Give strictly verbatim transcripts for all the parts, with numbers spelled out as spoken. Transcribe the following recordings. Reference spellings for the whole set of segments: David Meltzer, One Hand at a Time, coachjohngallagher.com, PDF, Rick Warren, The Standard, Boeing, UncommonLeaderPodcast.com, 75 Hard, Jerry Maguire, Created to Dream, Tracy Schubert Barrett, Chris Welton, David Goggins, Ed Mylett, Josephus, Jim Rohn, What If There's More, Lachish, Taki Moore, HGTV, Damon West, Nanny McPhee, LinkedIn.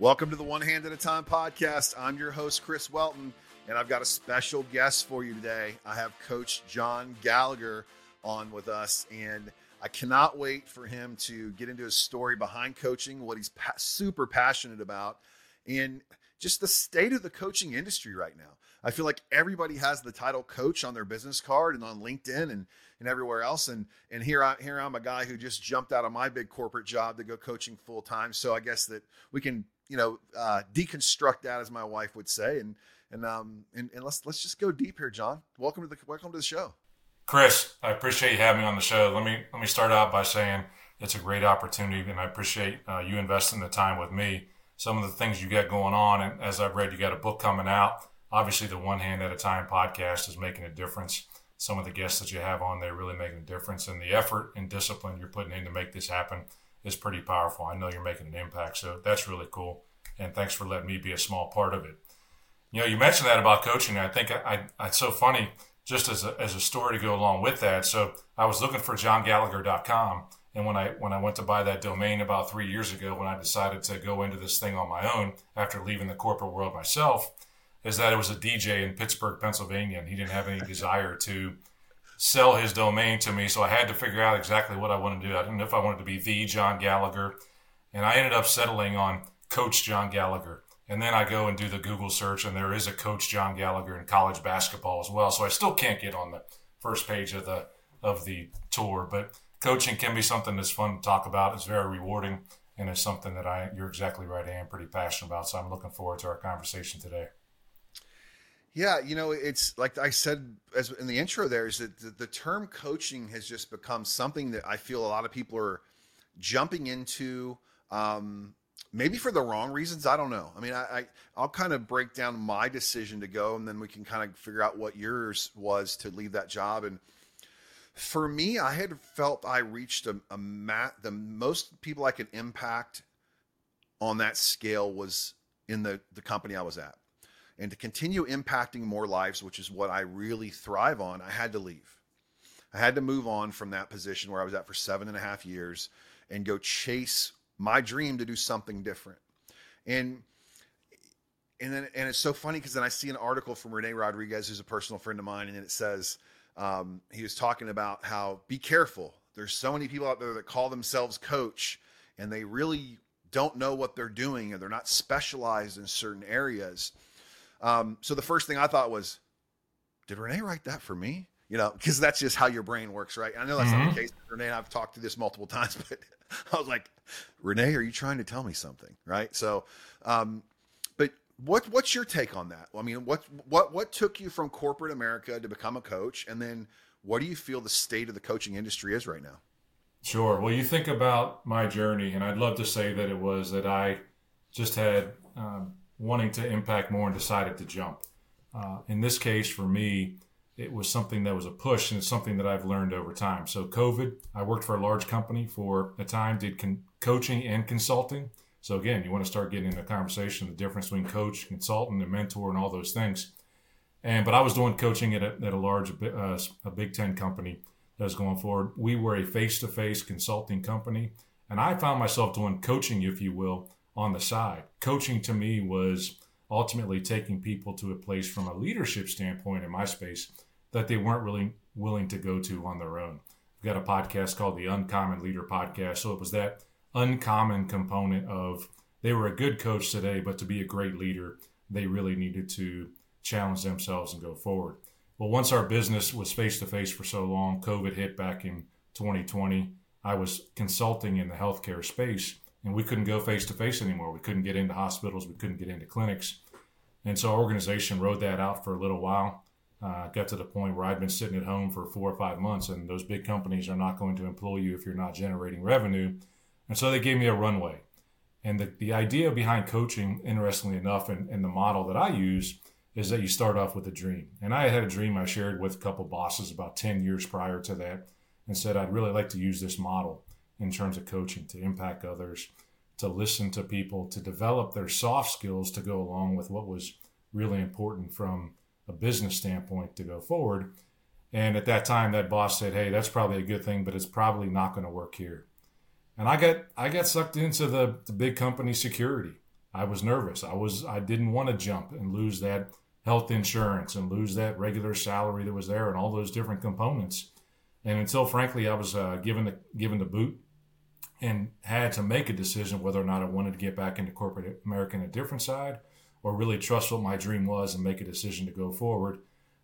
Welcome to the One Hand at a Time podcast. I'm your host, Chris Welton, and I've got a special guest for you today. I have Coach John Gallagher on with us, and I cannot wait for him to get into his story behind coaching, what he's pa- super passionate about, and just the state of the coaching industry right now. I feel like everybody has the title coach on their business card and on LinkedIn and, and everywhere else. And and here, I, here I'm a guy who just jumped out of my big corporate job to go coaching full time. So I guess that we can, you know, uh, deconstruct that, as my wife would say. And and um and, and let's let's just go deep here, John. Welcome to the welcome to the show. Chris, I appreciate you having me on the show. Let me let me start out by saying it's a great opportunity, and I appreciate uh, you investing the time with me. Some of the things you got going on, and as I've read, you got a book coming out. Obviously, the One Hand at a Time podcast is making a difference. Some of the guests that you have on there really making a difference, and the effort and discipline you're putting in to make this happen is pretty powerful. I know you're making an impact, so that's really cool, and thanks for letting me be a small part of it. You know, you mentioned that about coaching. I think I, I it's so funny, just as a, as a story to go along with that. So I was looking for john gallagher dot com, and when I when I went to buy that domain about three years ago, when I decided to go into this thing on my own after leaving the corporate world myself, is that it was a D J in Pittsburgh, Pennsylvania, and he didn't have any desire to sell his domain to me. So I had to figure out exactly what I wanted to do. I didn't know if I wanted to be the John Gallagher. And I ended up settling on Coach John Gallagher. And then I go and do the Google search, and there is a Coach John Gallagher in college basketball as well. So I still can't get on the first page of the of the tour. But coaching can be something that's fun to talk about. It's very rewarding, and it's something that I, you're exactly right, I am pretty passionate about. So I'm looking forward to our conversation today. Yeah, you know, it's like I said as in the intro there, is that the, the term coaching has just become something that I feel a lot of people are jumping into, um, maybe for the wrong reasons. I don't know. I mean, I, I, I'll kind of break down my decision to go, and then we can kind of figure out what yours was to leave that job. And for me, I had felt I reached a, a mat, the most people I could impact on that scale was in the, the company I was at. And to continue impacting more lives, which is what I really thrive on, I had to leave. I had to move on from that position where I was at for seven and a half years and go chase my dream to do something different. And and then and it's so funny because then I see an article from Renee Rodriguez, who's a personal friend of mine, and it says, um, he was talking about how be careful. There's so many people out there that call themselves coach, and they really don't know what they're doing, and they're not specialized in certain areas. Um, so the first thing I thought was, did Renee write that for me? You know, because that's just how your brain works, right? I know that's mm-hmm. not the case. Renee and I have talked through this multiple times, but I was like, Renee, are you trying to tell me something, right? So, um, but what what's your take on that? I mean, what what what took you from corporate America to become a coach, and then what do you feel the state of the coaching industry is right now? Sure. Well, you think about my journey, and I'd love to say that it was that I just had. Um, wanting to impact more and decided to jump. Uh, in this case, for me, it was something that was a push, and it's something that I've learned over time. So COVID, I worked for a large company for a time, did con- coaching and consulting. So again, you want to start getting into a conversation, the difference between coach, consultant, and mentor, and all those things. And But I was doing coaching at a, at a large, uh, a Big Ten company that was going forward. We were a face-to-face consulting company, and I found myself doing coaching, if you will, on the side. Coaching to me was ultimately taking people to a place from a leadership standpoint in my space that they weren't really willing to go to on their own. We've got a podcast called the Uncommon Leader Podcast. So it was that uncommon component of they were a good coach today, but to be a great leader, they really needed to challenge themselves and go forward. Well, once our business was face-to-face for so long, COVID hit back in twenty twenty. I was consulting in the healthcare space, and we couldn't go face-to-face anymore. We couldn't get into hospitals. We couldn't get into clinics. And so our organization rode that out for a little while. Uh, got to the point where I'd been sitting at home for four or five months, and those big companies are not going to employ you if you're not generating revenue. And so they gave me a runway. And the, the idea behind coaching, interestingly enough, and, and the model that I use is that you start off with a dream. And I had a dream I shared with a couple bosses about ten years prior to that and said, I'd really like to use this model in terms of coaching, to impact others, to listen to people, to develop their soft skills to go along with what was really important from a business standpoint to go forward. And at that time, that boss said, hey, that's probably a good thing, but it's probably not going to work here. And I got I got sucked into the, the big company security. I was nervous. I was, I didn't want to jump and lose that health insurance and lose that regular salary that was there and all those different components. And until, frankly, I was uh, given the given the boot and had to make a decision whether or not I wanted to get back into corporate America on a different side or really trust what my dream was and make a decision to go forward,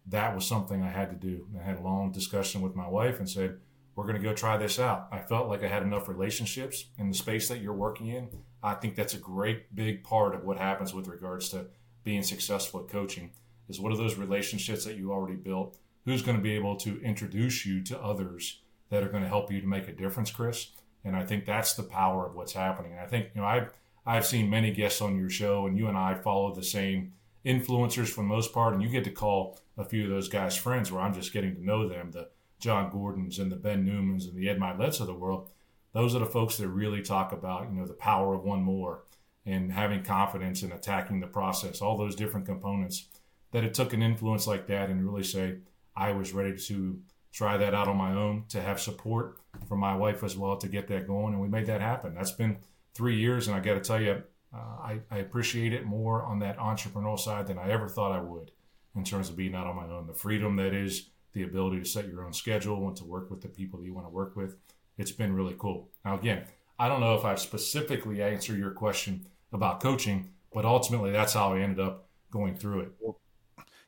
that was something I had to do. And I had a long discussion with my wife and said, we're going to go try this out. I felt like I had enough relationships in the space that you're working in. I think that's a great big part of what happens with regards to being successful at coaching is what are those relationships that you already built? Who's going to be able to introduce you to others that are going to help you to make a difference, Chris? And I think that's the power of what's happening. And I think, you know, I've, I've seen many guests on your show, and you and I follow the same influencers for the most part. And you get to call a few of those guys friends where I'm just getting to know them, the John Gordons and the Ben Newmans and the Ed Myletts of the world. Those are the folks that really talk about, you know, the power of one more and having confidence and attacking the process, all those different components that it took an influence like that and really say, I was ready to try that out on my own, to have support from my wife as well to get that going. And we made that happen. That's been three years. And I got to tell you, uh, I, I appreciate it more on that entrepreneurial side than I ever thought I would in terms of being out on my own. The freedom that is the ability to set your own schedule and to work with the people that you want to work with. It's been really cool. Now, again, I don't know if I specifically answered your question about coaching, but ultimately that's how I ended up going through it. Well,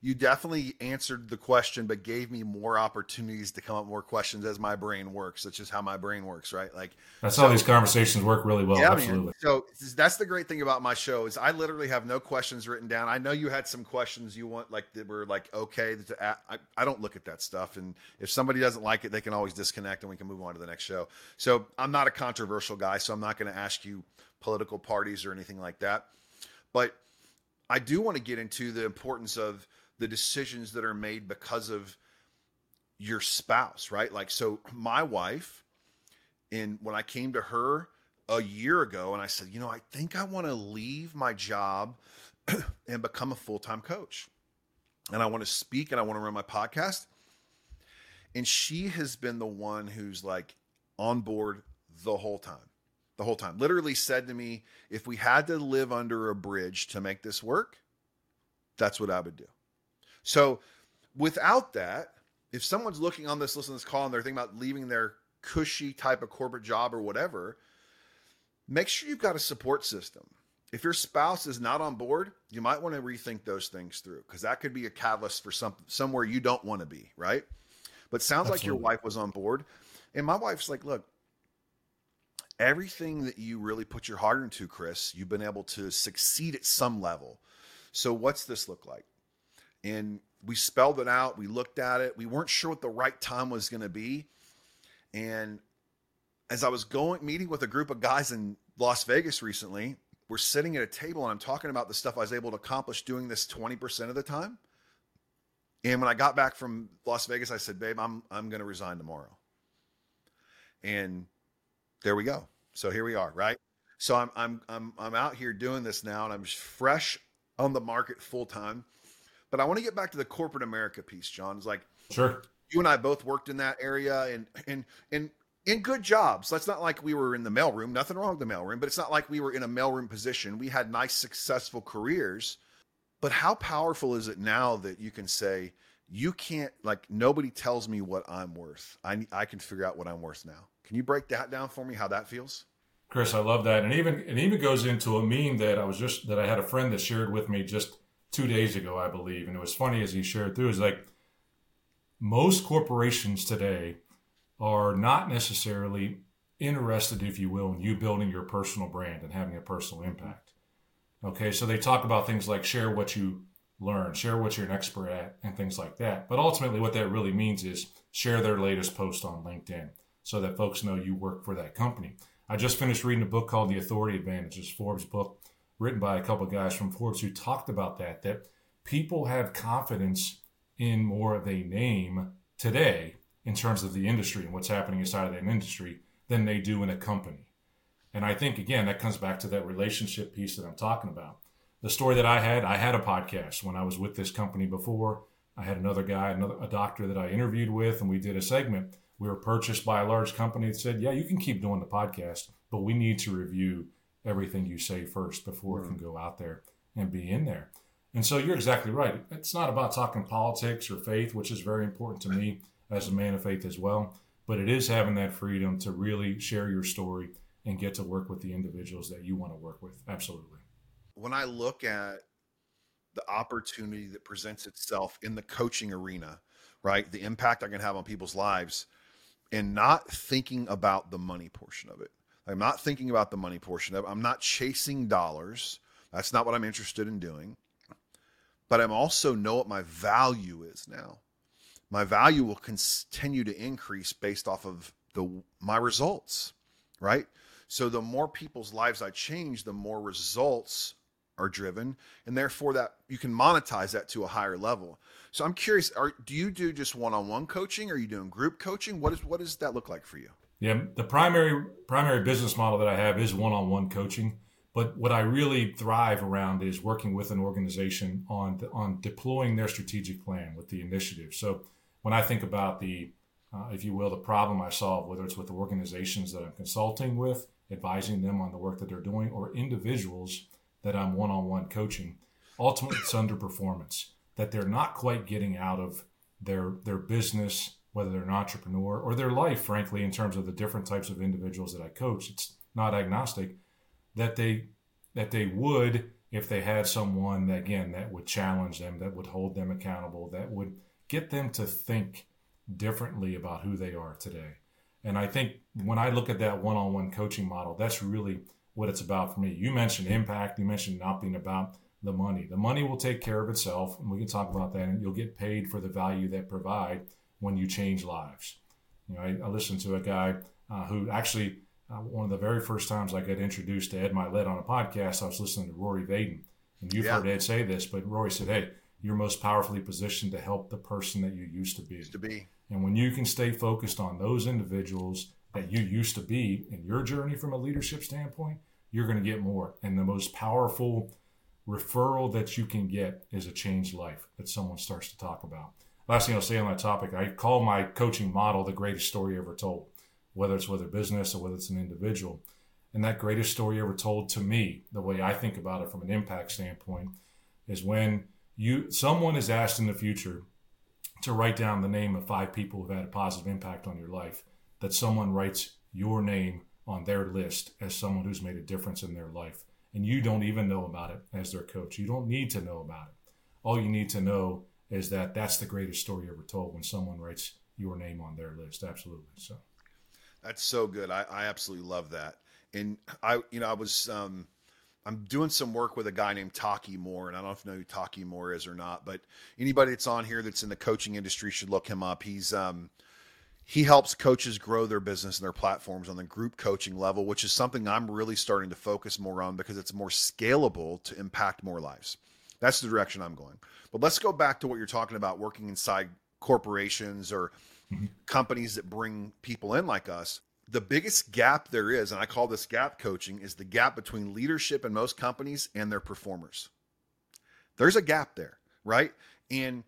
you definitely answered the question, but gave me more opportunities to come up with more questions as my brain works. That's just how my brain works, right? Like that's so, how these conversations work really well. Yeah, absolutely. Man. So that's the great thing about my show is I literally have no questions written down. I know you had some questions you want, like that were like, okay, I, I don't look at that stuff. And if somebody doesn't like it, they can always disconnect and we can move on to the next show. So I'm not a controversial guy, so I'm not going to ask you political parties or anything like that. But I do want to get into the importance of the decisions that are made because of your spouse, right? Like, so my wife, and when I came to her a year ago and I said, you know, I think I want to leave my job and become a full-time coach. And I want to speak and I want to run my podcast. And she has been the one who's like on board the whole time, the whole time, literally said to me, if we had to live under a bridge to make this work, that's what I would do. So without that, if someone's looking on this, listening to this call, and they're thinking about leaving their cushy type of corporate job or whatever, make sure you've got a support system. If your spouse is not on board, you might want to rethink those things through because that could be a catalyst for some, somewhere you don't want to be, right? But sounds Absolutely. Like your wife was on board. And my wife's like, look, everything that you really put your heart into, Chris, you've been able to succeed at some level. So what's this look like? And we spelled it out. We looked at it. We weren't sure what the right time was going to be. And as I was going meeting with a group of guys in Las Vegas recently, we're sitting at a table and I'm talking about the stuff I was able to accomplish doing this twenty percent of the time. And when I got back from Las Vegas, I said, babe, I'm, I'm going to resign tomorrow. And there we go. So here we are. Right. So I'm, I'm, I'm, I'm out here doing this now and I'm just fresh on the market full time. But I want to get back to the corporate America piece, John. It's like, sure, you and I both worked in that area and and and in good jobs. That's not like we were in the mailroom. Nothing wrong with the mailroom, but it's not like we were in a mailroom position. We had nice, successful careers. But how powerful is it now that you can say, you can't, like, nobody tells me what I'm worth. I I can figure out what I'm worth now. Can you break that down for me? How that feels? Chris, I love that, and even it even goes into a meme that I was just that I had a friend that shared with me just two days ago, I believe. And it was funny as he shared through is like most corporations today are not necessarily interested, if you will, in you building your personal brand and having a personal impact. Okay. So they talk about things like share what you learn, share what you're an expert at and things like that. But ultimately what that really means is share their latest post on LinkedIn so that folks know you work for that company. I just finished reading a book called The Authority Advantage, it's Forbes book, written by a couple of guys from Forbes who talked about that, that people have confidence in more of a name today in terms of the industry and what's happening inside of that industry than they do in a company. And I think, again, that comes back to that relationship piece that I'm talking about. The story that I had, I had a podcast when I was with this company before. I had another guy, another a doctor that I interviewed with, and we did a segment. We were purchased by a large company that said, yeah, you can keep doing the podcast, but we need to review everything you say first before mm-hmm. it can go out there and be in there. And so you're exactly right. It's not about talking politics or faith, which is very important to me as a man of faith as well. But it is having that freedom to really share your story and get to work with the individuals that you want to work with. Absolutely. When I look at the opportunity that presents itself in the coaching arena, right, the impact I can have on people's lives, and not thinking about the money portion of it. I'm not thinking about the money portion of it. I'm not chasing dollars. That's not what I'm interested in doing. But I'm also know what my value is now. My value will continue to increase based off of the my results, right? So the more people's lives I change, the more results are driven, and therefore that you can monetize that to a higher level. So I'm curious, are, do you do just one-on-one coaching? Are you doing group coaching? What is what does that look like for you? Yeah, the primary primary business model that I have is one-on-one coaching. But what I really thrive around is working with an organization on on deploying their strategic plan with the initiative. So when I think about the, uh, if you will, the problem I solve, whether it's with the organizations that I'm consulting with, advising them on the work that they're doing, or individuals that I'm one-on-one coaching, ultimately it's underperformance, that they're not quite getting out of their their business, whether they're an entrepreneur or their life, frankly, in terms of the different types of individuals that I coach. It's not agnostic. That they that they would if they had someone that, again, that would challenge them, that would hold them accountable, that would get them to think differently about who they are today. And I think when I look at that one-on-one coaching model, that's really what it's about for me. You mentioned impact. You mentioned not being about the money. The money will take care of itself, and we can talk about that, and you'll get paid for the value that provide when you change lives. You know, I, I listened to a guy uh, who actually... Uh, one of the very first times I got introduced to Ed Mylett on a podcast, I was listening to Rory Vaden. And you've yeah. heard Ed say this, but Rory said, hey, you're most powerfully positioned to help the person that you used to be. Used to be. And when you can stay focused on those individuals that you used to be in your journey from a leadership standpoint, you're going to get more. And the most powerful referral that you can get is a changed life that someone starts to talk about. Last thing I'll say on that topic, I call my coaching model the greatest story ever told, whether it's with a business or whether it's an individual. And that greatest story ever told to me, the way I think about it from an impact standpoint, is when you someone is asked in the future to write down the name of five people who've had a positive impact on your life, that someone writes your name on their list as someone who's made a difference in their life. And you don't even know about it as their coach. You don't need to know about it. All you need to know is that that's the greatest story ever told when someone writes your name on their list. Absolutely. So. That's so good. I, I absolutely love that. And I, you know, I was, um, I'm doing some work with a guy named Taki Moore, and I don't know if you know who Taki Moore is or not, but anybody that's on here that's in the coaching industry should look him up. He's, um, he helps coaches grow their business and their platforms on the group coaching level, which is something I'm really starting to focus more on because it's more scalable to impact more lives. That's the direction I'm going. But let's go back to what you're talking about, working inside corporations or mm-hmm. companies that bring people in like us. The biggest gap there is, and I call this gap coaching, is the gap between leadership in most companies and their performers. There's a gap there, right? And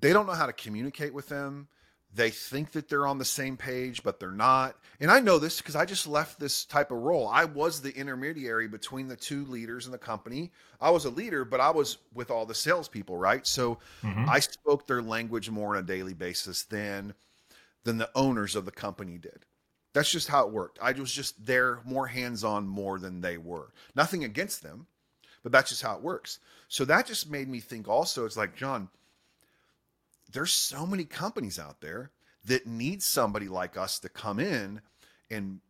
they don't know how to communicate with them. They think that they're on the same page, but they're not. And I know this because I just left this type of role. I was the intermediary between the two leaders in the company. I was a leader, but I was with all the salespeople, right? So mm-hmm. I spoke their language more on a daily basis than, than the owners of the company did. That's just how it worked. I was just there more hands-on more than they were. Nothing against them, but that's just how it works. So that just made me think also, it's like, John, there's so many companies out there that need somebody like us to come in and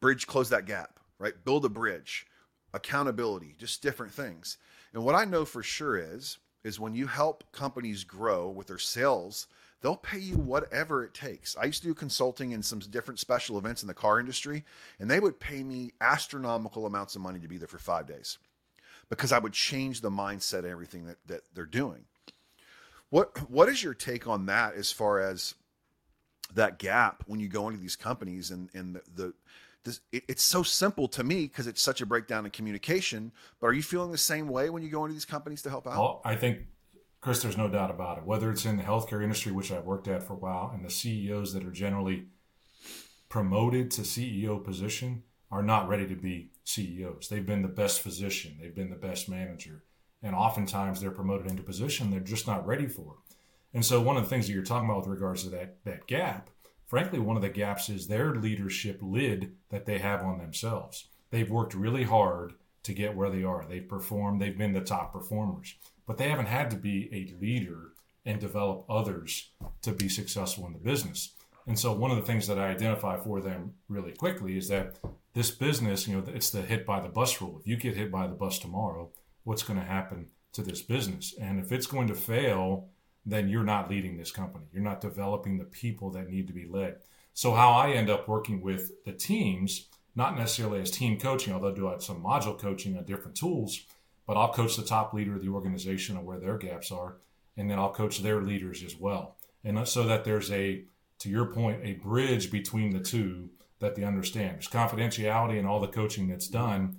bridge, close that gap, right? Build a bridge, accountability, just different things. And what I know for sure is, is when you help companies grow with their sales, they'll pay you whatever it takes. I used to do consulting and some different special events in the car industry, and they would pay me astronomical amounts of money to be there for five days because I would change the mindset of everything that, that they're doing. What what is your take on that as far as that gap when you go into these companies and and the, the this, it, it's so simple to me because it's such a breakdown in communication. But are you feeling the same way when you go into these companies to help out? Well, I think, Chris, there's no doubt about it. Whether it's in the healthcare industry, which I've worked at for a while, and the C E Os that are generally promoted to C E O position, are not ready to be C E Os. They've been the best physician. They've been the best manager. And oftentimes they're promoted into position they're just not ready for. And so one of the things that you're talking about with regards to that, that gap, frankly, one of the gaps is their leadership lid that they have on themselves. They've worked really hard to get where they are. They've performed. They've been the top performers. But they haven't had to be a leader and develop others to be successful in the business. And so one of the things that I identify for them really quickly is that this business, you know, it's the hit by the bus rule. If you get hit by the bus tomorrow, what's going to happen to this business? And if it's going to fail, then you're not leading this company. You're not developing the people that need to be led. So how I end up working with the teams, not necessarily as team coaching, although do I have some module coaching on different tools, but I'll coach the top leader of the organization on where their gaps are, and then I'll coach their leaders as well. And so that there's a, to your point, a bridge between the two that they understand. There's confidentiality in all the coaching that's done,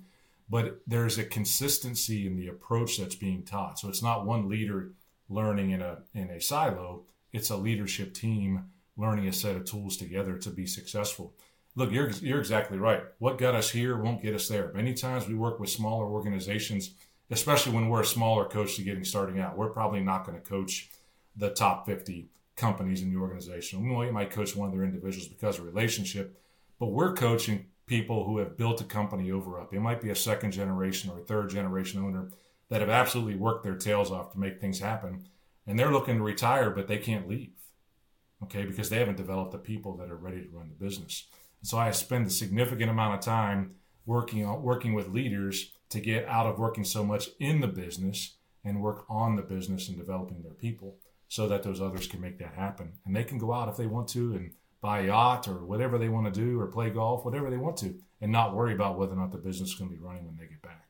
but there's a consistency in the approach that's being taught. So it's not one leader learning in a in a silo. It's a leadership team learning a set of tools together to be successful. Look, you're you're exactly right. What got us here won't get us there. Many times we work with smaller organizations, especially when we're a smaller coach to getting starting out. We're probably not going to coach the top fifty companies in the organization. We might coach one of their individuals because of relationship, but we're coaching people who have built a company over up. It might be a second generation or a third generation owner that have absolutely worked their tails off to make things happen. And they're looking to retire, but they can't leave, okay, because they haven't developed the people that are ready to run the business. And so I spend a significant amount of time working on, working with leaders to get out of working so much in the business and work on the business and developing their people so that those others can make that happen. And they can go out if they want to and buy a yacht or whatever they want to do or play golf, whatever they want to, and not worry about whether or not the business is going to be running when they get back.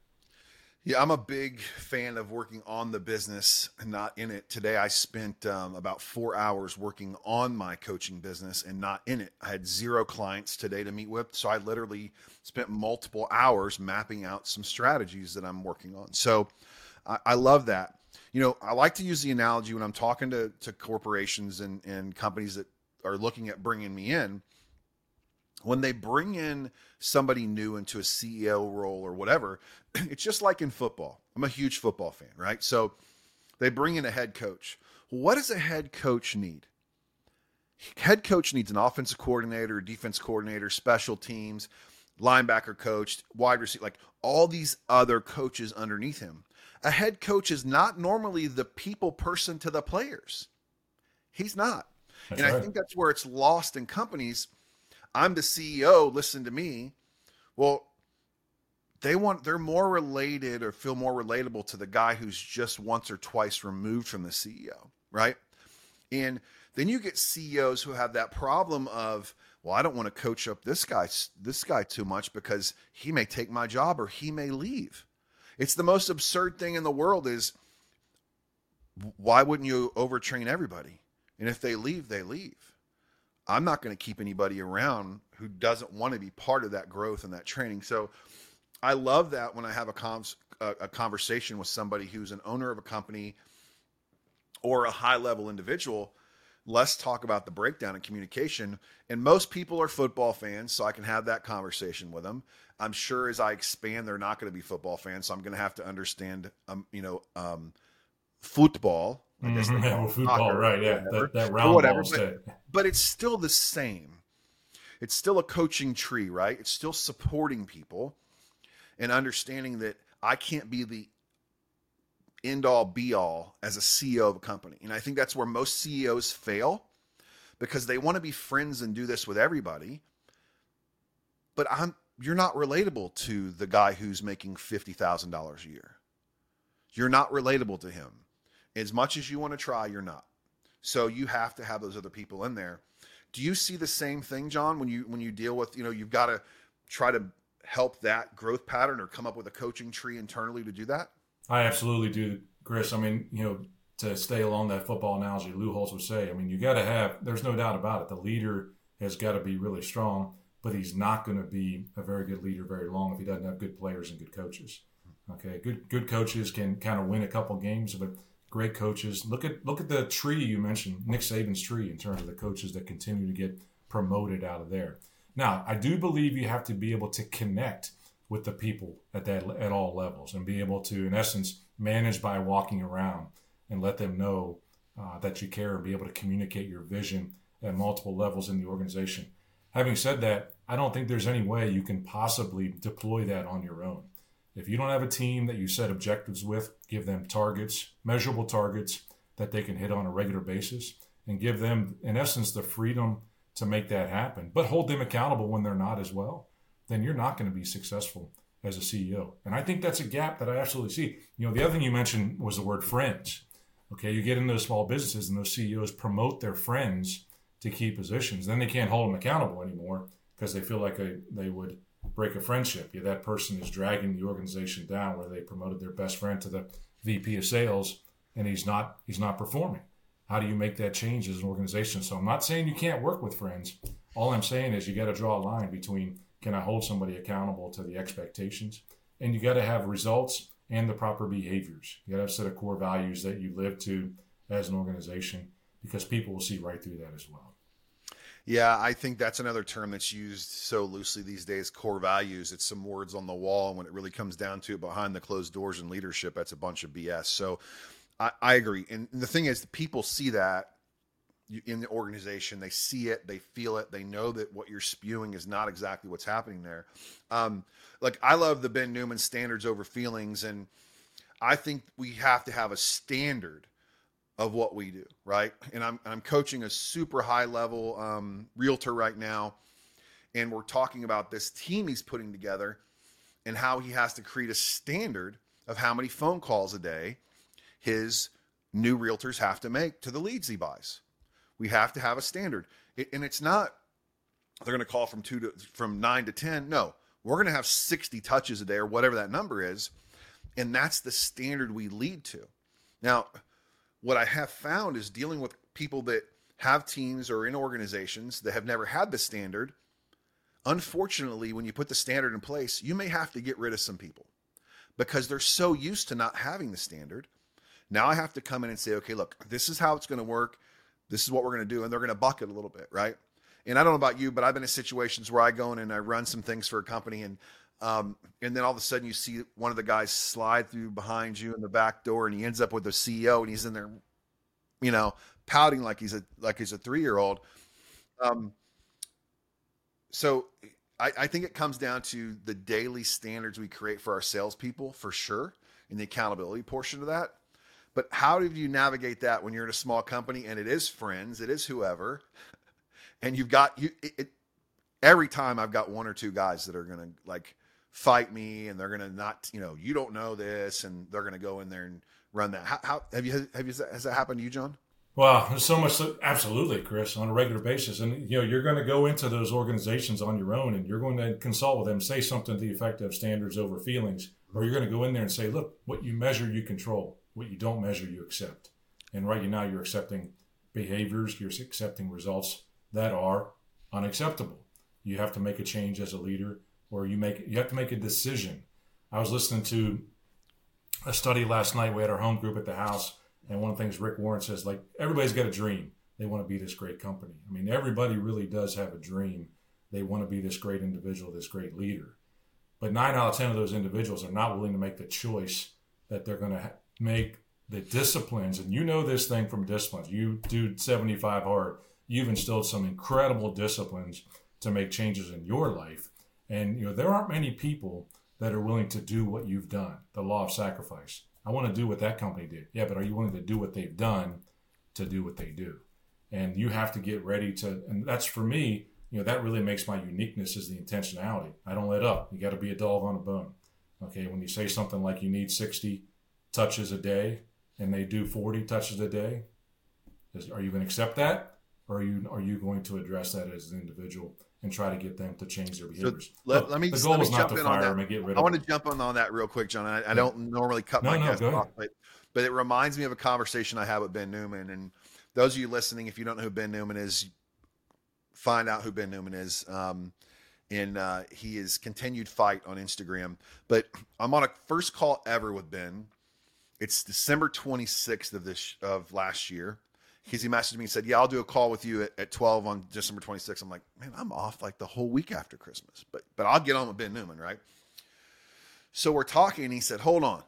Yeah, I'm a big fan of working on the business and not in it. Today, I spent um, about four hours working on my coaching business and not in it. I had zero clients today to meet with, so I literally spent multiple hours mapping out some strategies that I'm working on. So I, I love that. You know, I like to use the analogy when I'm talking to, to corporations and, and companies that are looking at bringing me in. When they bring in somebody new into a C E O role or whatever, it's just like in football. I'm a huge football fan, right? So they bring in a head coach. What does a head coach need? Head coach needs an offensive coordinator, defense coordinator, special teams, linebacker coach, wide receiver, like all these other coaches underneath him. A head coach is not normally the people person to the players. He's not. That's and right. I think that's where it's lost in companies. I'm the C E O, listen to me. Well, they want, they're more related or feel more relatable to the guy who's just once or twice removed from the C E O, right? And then you get C E Os who have that problem of, well, I don't want to coach up this guy, this guy too much because he may take my job or he may leave. It's the most absurd thing in the world is why wouldn't you overtrain everybody? And if they leave, they leave. I'm not going to keep anybody around who doesn't want to be part of that growth and that training. So I love that when I have a, cons- a conversation with somebody who's an owner of a company or a high-level individual, let's talk about the breakdown in communication. And most people are football fans, so I can have that conversation with them. I'm sure as I expand, they're not going to be football fans, so I'm going to have to understand, um, you know, um, football. I guess mm-hmm. yeah, well, football, soccer, right? Yeah, that, that round whatever, but, but it's still the same. It's still a coaching tree, right? It's still supporting people and understanding that I can't be the end-all, be-all as a C E O of a company. And I think that's where most C E Os fail because they want to be friends and do this with everybody. But I'm you're not relatable to the guy who's making fifty thousand dollars a year. You're not relatable to him. As much as you want to try, you're not. So you have to have those other people in there. Do you see the same thing, John, when you when you deal with, you know, you've got to try to help that growth pattern or come up with a coaching tree internally to do that? I absolutely do, Chris. I mean, you know, to stay along that football analogy, Lou Holtz would say, I mean, you got to have, there's no doubt about it. The leader has got to be really strong, but he's not going to be a very good leader very long if he doesn't have good players and good coaches. Okay, good good coaches can kind of win a couple games, but great coaches. Look at look at the tree you mentioned, Nick Saban's tree, in terms of the coaches that continue to get promoted out of there. Now, I do believe you have to be able to connect with the people at that at all levels and be able to, in essence, manage by walking around and let them know uh, that you care and be able to communicate your vision at multiple levels in the organization. Having said that, I don't think there's any way you can possibly deploy that on your own. If you don't have a team that you set objectives with, give them targets, measurable targets that they can hit on a regular basis, and give them, in essence, the freedom to make that happen, but hold them accountable when they're not as well, then you're not going to be successful as a C E O. And I think that's a gap that I absolutely see. You know, the other thing you mentioned was the word friends. Okay, you get into those small businesses and those C E Os promote their friends to key positions. Then they can't hold them accountable anymore because they feel like a, they would break a friendship. Yeah, that person is dragging the organization down where they promoted their best friend to the V P of sales and he's not he's not performing. How do you make that change as an organization? So I'm not saying you can't work with friends. All I'm saying is you got to draw a line between, can I hold somebody accountable to the expectations? And you got to have results and the proper behaviors. You got to have a set of core values that you live to as an organization, because people will see right through that as well. Yeah, I think that's another term that's used so loosely these days, core values. It's some words on the wall. And when it really comes down to it, behind the closed doors in leadership, that's a bunch of B S. So I, I agree. And the thing is, people see that in the organization. They see it, they feel it, they know that what you're spewing is not exactly what's happening there. Um, like, I love the Ben Newman standards over feelings. And I think we have to have a standard of what we do, right? And I'm I'm coaching a super high level um, realtor right now, and we're talking about this team he's putting together and how he has to create a standard of how many phone calls a day his new realtors have to make to the leads he buys. We have to have a standard, it, and it's not they're going to call from two to from nine to ten. No, we're going to have sixty touches a day or whatever that number is, and that's the standard we lead to. Now, what I have found is dealing with people that have teams or in organizations that have never had the standard. Unfortunately, when you put the standard in place, you may have to get rid of some people because they're so used to not having the standard. Now I have to come in and say, okay, look, this is how it's going to work. This is what we're going to do. And they're going to buck it a little bit, right? And I don't know about you, but I've been in situations where I go in and I run some things for a company, and Um, and then all of a sudden you see one of the guys slide through behind you in the back door, and he ends up with the C E O, and he's in there, you know, pouting like he's a, like he's a three-year-old. Um, so I, I think it comes down to the daily standards we create for our salespeople, for sure, and the accountability portion of that. But how do you navigate that when you're in a small company and it is friends, it is whoever, and you've got, you, it, it, every time I've got one or two guys that are going to like, fight me, and they're going to not, you know, you don't know this, and they're going to go in there and run that. How, how have you, have you, has that happened to you, John? Well, there's so much, absolutely, Chris, on a regular basis. And, you know, you're going to go into those organizations on your own, and you're going to consult with them, say something to the effect of standards over feelings, or you're going to go in there and say, look, what you measure, you control. What you don't measure, you accept. And right now you're accepting behaviors, you're accepting results that are unacceptable. You have to make a change as a leader. Or you make you have to make a decision. I was listening to a study last night. We had our home group at the house, and one of the things Rick Warren says, like, everybody's got a dream. They want to be this great company. I mean, everybody really does have a dream. They want to be this great individual, this great leader. But nine out of ten of those individuals are not willing to make the choice that they're going to make the disciplines. And you know this thing from disciplines. You do seventy-five hard. You've instilled some incredible disciplines to make changes in your life. And, you know, there aren't many people that are willing to do what you've done, the law of sacrifice. I want to do what that company did. Yeah, but are you willing to do what they've done to do what they do? And you have to get ready to, and that's for me, you know, that really makes my uniqueness is the intentionality. I don't let up. You got to be a dog on a bone. Okay, when you say something like you need sixty touches a day and they do forty touches a day, is, are you going to accept that? Or are you, are you going to address that as an individual and try to get them to change their behaviors? So let, let me the goal is not to fire them and get rid of them. I want to jump in on that real quick, John. I, I don't normally cut no, my no, guest off, but, but it reminds me of a conversation I had with Ben Newman. And those of you listening, if you don't know who Ben Newman is, find out who Ben Newman is. Um, and uh, he is Continued Fight on Instagram. But I'm on a first call ever with Ben. It's December twenty-sixth of this of last year. because he messaged me and said, yeah, I'll do a call with you at, at twelve on December twenty-sixth. I'm like, man, I'm off like the whole week after Christmas, but but I'll get on with Ben Newman, right? So we're talking and he said, hold on.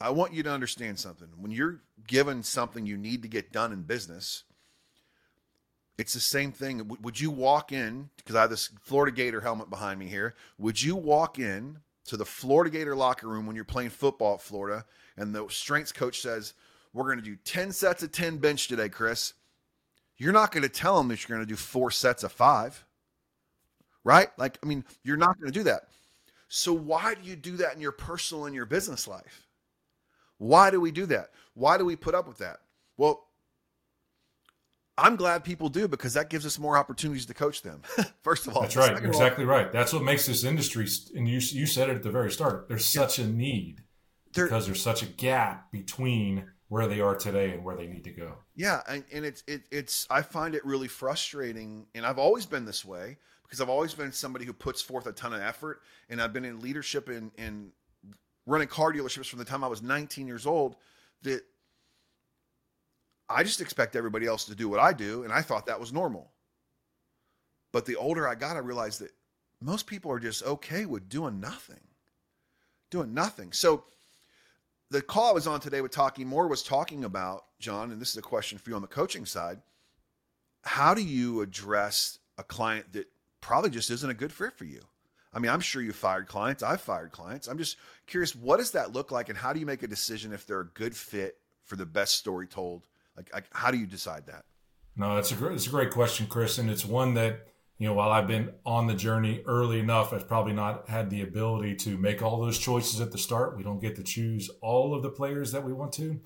I want you to understand something. When you're given something you need to get done in business, it's the same thing. W- would you walk in, because I have this Florida Gator helmet behind me here, would you walk in to the Florida Gator locker room when you're playing football at Florida and the strengths coach says, we're going to do ten sets of ten bench today, Chris. You're not going to tell them that you're going to do four sets of five, right? Like, I mean, you're not going to do that. So why do you do that in your personal and your business life? Why do we do that? Why do we put up with that? Well, I'm glad people do, because that gives us more opportunities to coach them. First of all, that's right. You're exactly right. That's what makes this industry. And you you said it at the very start. There's such a need there, because there's such a gap between where they are today and where they need to go. Yeah. And, and it's, it, it's, I find it really frustrating. And I've always been this way, because I've always been somebody who puts forth a ton of effort, and I've been in leadership and, and running car dealerships from the time I was nineteen years old, that I just expect everybody else to do what I do. And I thought that was normal. But the older I got, I realized that most people are just okay with doing nothing, doing nothing. So the call I was on today with Taki Moore was talking about, John, and this is a question for you on the coaching side. How do you address a client that probably just isn't a good fit for you? I mean, I'm sure you fired clients. I've fired clients. I'm just curious, what does that look like, and how do you make a decision if they're a good fit for the best story told? Like, like how do you decide that? No, that's a great, that's a great question, Chris. And it's one that, you know, while I've been on the journey early enough, I've probably not had the ability to make all those choices at the start. We don't get to choose all of the players that we want to,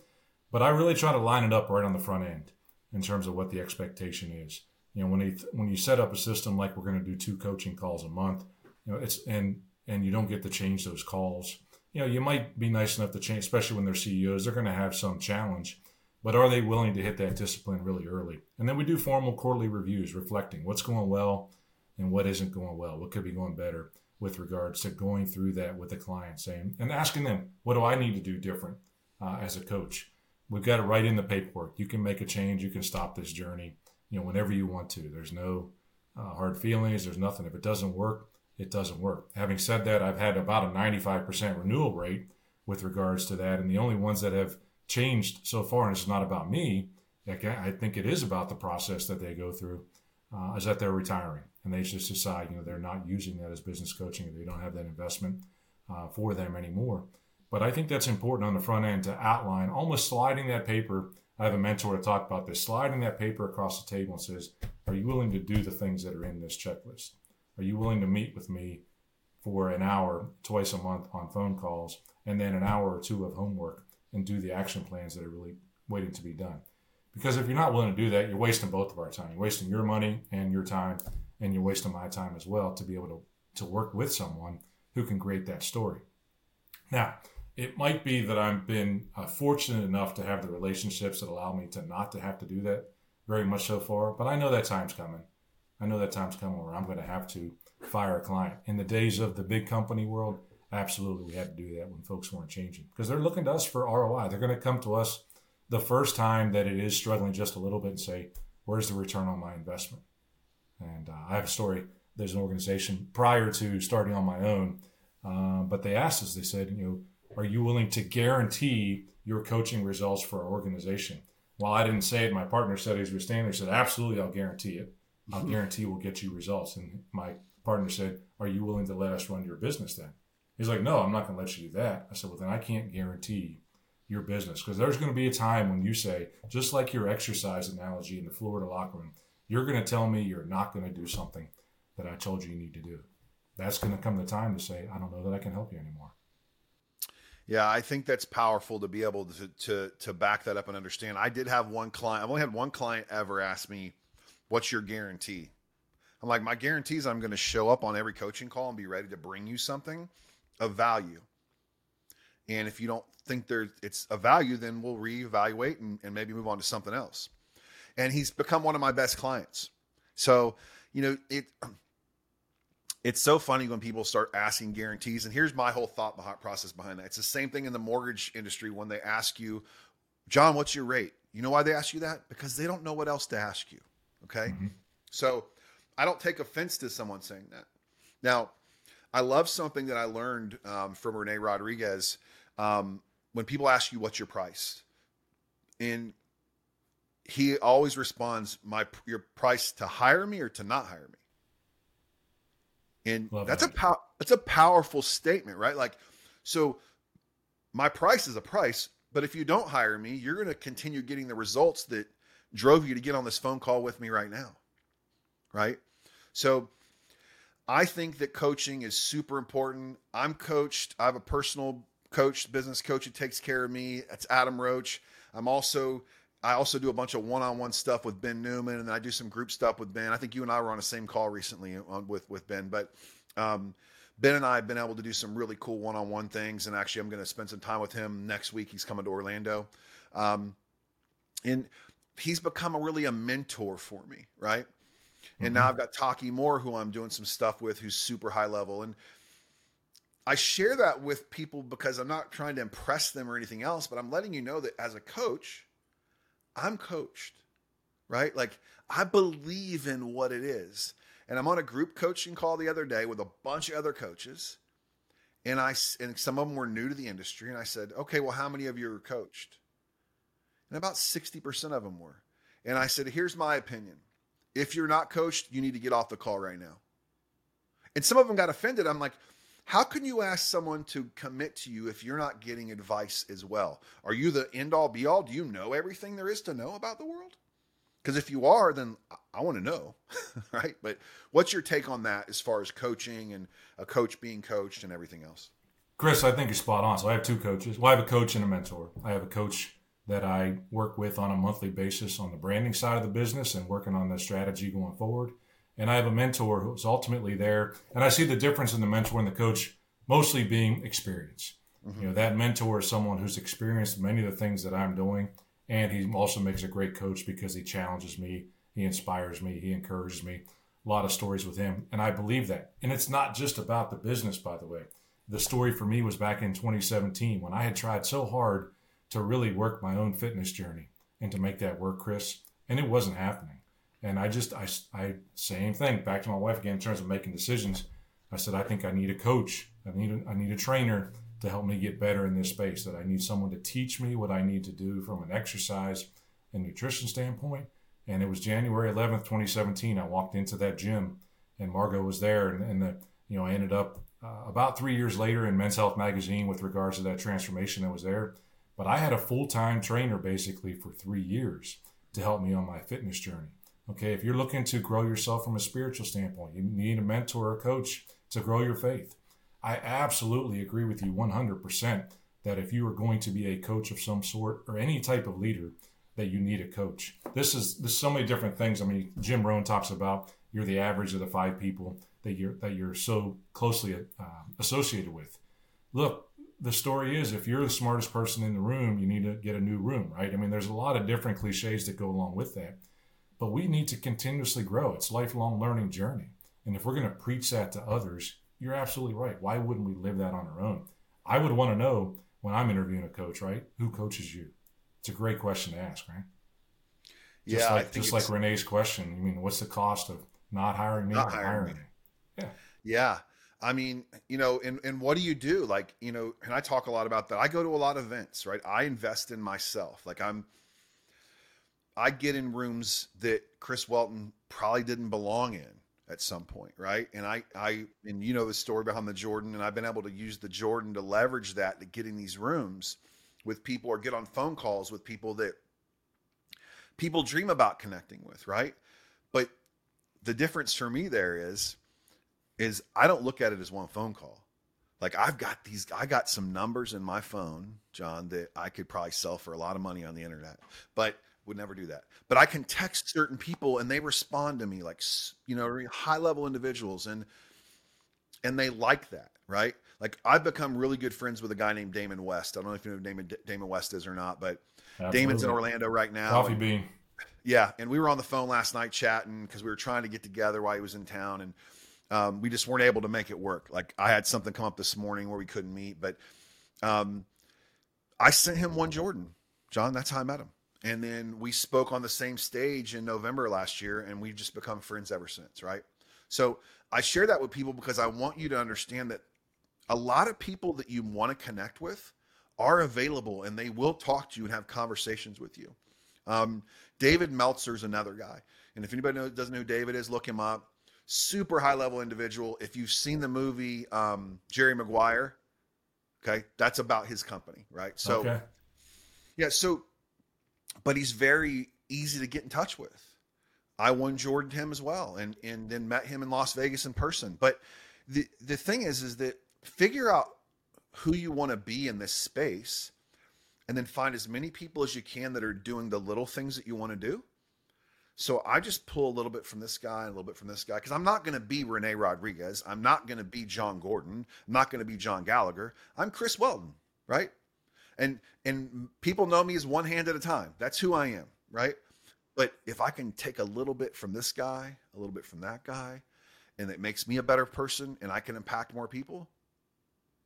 but I really try to line it up right on the front end in terms of what the expectation is. You know, when you, when you set up a system like we're going to do two coaching calls a month, you know, it's and and you don't get to change those calls. You know, you might be nice enough to change, especially when they're C E Os, they're going to have some challenge, but are they willing to hit that discipline really early? And then we do formal quarterly reviews, reflecting what's going well and what isn't going well, what could be going better with regards to going through that with the client, saying and asking them, what do I need to do different uh, as a coach? We've got it right in the paperwork. You can make a change. You can stop this journey, you know, whenever you want to. There's no uh, hard feelings. There's nothing. If it doesn't work, it doesn't work. Having said that, I've had about a ninety-five percent renewal rate with regards to that. And the only ones that have changed so far, and it's not about me, I think it is about the process that they go through, uh, is that they're retiring. And they just decide, you know, they're not using that as business coaching. They don't have that investment uh, for them anymore. But I think that's important on the front end to outline, almost sliding that paper. I have a mentor to talk about this, sliding that paper across the table and says, are you willing to do the things that are in this checklist? Are you willing to meet with me for an hour twice a month on phone calls, and then an hour or two of homework, and do the action plans that are really waiting to be done? Because if you're not willing to do that, you're wasting both of our time. You're wasting your money and your time, and you're wasting my time as well to be able to, to work with someone who can create that story. Now, it might be that I've been uh, fortunate enough to have the relationships that allow me to not to have to do that very much so far, but I know that time's coming. I know that time's coming where I'm going to have to fire a client. In the days of the big company world, absolutely we had to do that when folks weren't changing, because they're looking to us for R O I. They're going to come to us the first time that it is struggling just a little bit and say, where's the return on my investment? And uh, I have a story. There's an organization prior to starting on my own, uh, but they asked us, they said, you know, are you willing to guarantee your coaching results for our organization? Well, I didn't say it. My partner said, as we were standing there, said, absolutely, I'll guarantee it. I'll guarantee we'll get you results. And my partner said, are you willing to let us run your business then? He's like, no, I'm not going to let you do that. I said, well, then I can't guarantee your business, because there's going to be a time when you say, just like your exercise analogy in the Florida locker room, you're going to tell me you're not going to do something that I told you you need to do. That's going to come the time to say, I don't know that I can help you anymore. Yeah, I think that's powerful to be able to, to, to back that up and understand. I did have one client. I've only had one client ever ask me, what's your guarantee? I'm like, my guarantee is I'm going to show up on every coaching call and be ready to bring you something of value. And if you don't think there it's a value, then we'll reevaluate and, and maybe move on to something else. And he's become one of my best clients. So, you know, it it's so funny when people start asking guarantees. And here's my whole thought process behind that. It's the same thing in the mortgage industry when they ask you, John, what's your rate? You know why they ask you that? Because they don't know what else to ask you. Okay. Mm-hmm. So I don't take offense to someone saying that. Now, I love something that I learned um, from Renee Rodriguez. Um, when people ask you, what's your price? And he always responds, "My your price to hire me or to not hire me." And love that's that. a pow- that's a powerful statement, right? Like, so my price is a price, but if you don't hire me, you're going to continue getting the results that drove you to get on this phone call with me right now, right? So I think that coaching is super important. I'm coached. I have a personal coach, business coach who takes care of me. That's Adam Roach. I'm also, I also do a bunch of one-on-one stuff with Ben Newman, and then I do some group stuff with Ben. I think you and I were on the same call recently on, with, with Ben, but um, Ben and I have been able to do some really cool one-on-one things. And actually I'm going to spend some time with him next week. He's coming to Orlando. Um, and he's become a, really a mentor for me. Right. Mm-hmm. And now I've got Taki Moore, who I'm doing some stuff with, who's super high level. And I share that with people because I'm not trying to impress them or anything else, but I'm letting you know that as a coach, I'm coached, right? Like I believe in what it is. And I'm on a group coaching call the other day with a bunch of other coaches. And I, and some of them were new to the industry. And I said, okay, well, how many of you are coached? And about sixty percent of them were. And I said, here's my opinion. If you're not coached, you need to get off the call right now. And some of them got offended. I'm like, how can you ask someone to commit to you if you're not getting advice as well? Are you the end all be all? Do you know everything there is to know about the world? Because if you are, then I want to know, right? But what's your take on that as far as coaching and a coach being coached and everything else? Chris, I think you're spot on. So I have two coaches. Well, I have a coach and a mentor. I have a coach that I work with on a monthly basis on the branding side of the business and working on the strategy going forward. And I have a mentor who's ultimately there. And I see the difference in the mentor and the coach mostly being experience. Mm-hmm. You know, that mentor is someone who's experienced many of the things that I'm doing. And he also makes a great coach because he challenges me, he inspires me, he encourages me. A lot of stories with him, and I believe that. And it's not just about the business, by the way. The story for me was back in twenty seventeen when I had tried so hard to really work my own fitness journey and to make that work, Chris, and it wasn't happening. And I just, I, I same thing, back to my wife again in terms of making decisions. I said, I think I need a coach. I need a, I need a trainer to help me get better in this space, that I need someone to teach me what I need to do from an exercise and nutrition standpoint. And it was January eleventh, twenty seventeen. I walked into that gym and Margo was there. And, and the, you know, I ended up uh, about three years later in Men's Health Magazine with regards to that transformation that was there. But I had a full-time trainer basically for three years to help me on my fitness journey. Okay, if you're looking to grow yourself from a spiritual standpoint, you need a mentor or a coach to grow your faith. I absolutely agree with you one hundred percent that if you are going to be a coach of some sort or any type of leader, that you need a coach. This is there's so many different things. I mean, Jim Rohn talks about you're the average of the five people that you're that you're so closely uh, associated with. Look, the story is if you're the smartest person in the room, you need to get a new room, right? I mean, there's a lot of different cliches that go along with that, but we need to continuously grow. It's a lifelong learning journey. And if we're going to preach that to others, you're absolutely right. Why wouldn't we live that on our own? I would want to know when I'm interviewing a coach, right? Who coaches you? It's a great question to ask, right? Yeah. Just like, I think just like Renee's question. I mean, what's the cost of not hiring me? Not or hiring, hiring me. me. Yeah. Yeah. I mean, you know, and, and what do you do? Like, you know, and I talk a lot about that. I go to a lot of events, right? I invest in myself. Like I'm, I get in rooms that Chris Welton probably didn't belong in at some point, right? And I, I, and you know the story behind the Jordan, and I've been able to use the Jordan to leverage that to get in these rooms with people or get on phone calls with people that people dream about connecting with, right? But the difference for me there is, is I don't look at it as one phone call. Like I've got these, I got some numbers in my phone, John, that I could probably sell for a lot of money on the internet, but would never do that. But I can text certain people and they respond to me, like, you know, high level individuals, and and they like that, right? Like I've become really good friends with a guy named Damon West. I don't know if you know who Damon, Damon West is or not, but absolutely. Damon's in Orlando right now. Coffee and, bean. Yeah. And we were on the phone last night chatting because we were trying to get together while he was in town, and um, we just weren't able to make it work. Like I had something come up this morning where we couldn't meet, but um, I sent him one Jordan. John, that's how I met him. And then we spoke on the same stage in November last year, and we've just become friends ever since, right? So I share that with people because I want you to understand that a lot of people that you want to connect with are available, and they will talk to you and have conversations with you. Um, David Meltzer is another guy. And if anybody knows, doesn't know who David is, look him up. Super high-level individual. If you've seen the movie um, Jerry Maguire, okay, that's about his company, right? So, okay. yeah, so, but he's very easy to get in touch with. I one Jordaned him as well, and and then met him in Las Vegas in person. But the the thing is, is that figure out who you want to be in this space, and then find as many people as you can that are doing the little things that you want to do. So I just pull a little bit from this guy, a little bit from this guy, because I'm not going to be Renee Rodriguez. I'm not going to be John Gordon. I'm not going to be John Gallagher. I'm Chris Welton, right? And and people know me as One Hand at a Time. That's who I am, right? But if I can take a little bit from this guy, a little bit from that guy, and it makes me a better person and I can impact more people,